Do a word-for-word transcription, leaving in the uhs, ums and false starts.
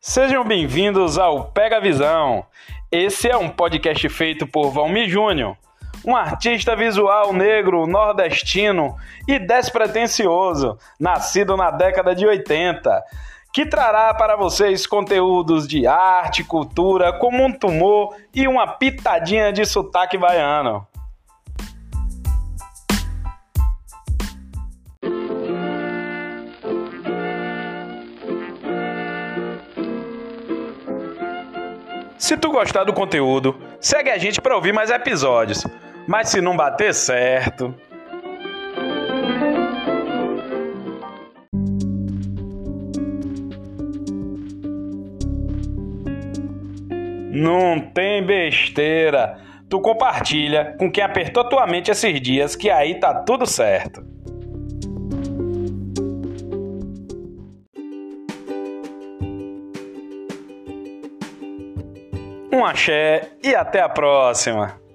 Sejam bem-vindos ao Pega Visão. Esse é um podcast feito por Valmi Júnior, um artista visual negro, nordestino e despretensioso, nascido na década de oitenta, que trará para vocês conteúdos de arte, cultura, como um tumor e uma pitadinha de sotaque baiano. Se tu gostar do conteúdo, segue a gente para ouvir mais episódios. Mas se não bater certo... Não tem besteira. Tu compartilha com quem apertou tua mente esses dias que aí tá tudo certo. Um axé e até a próxima!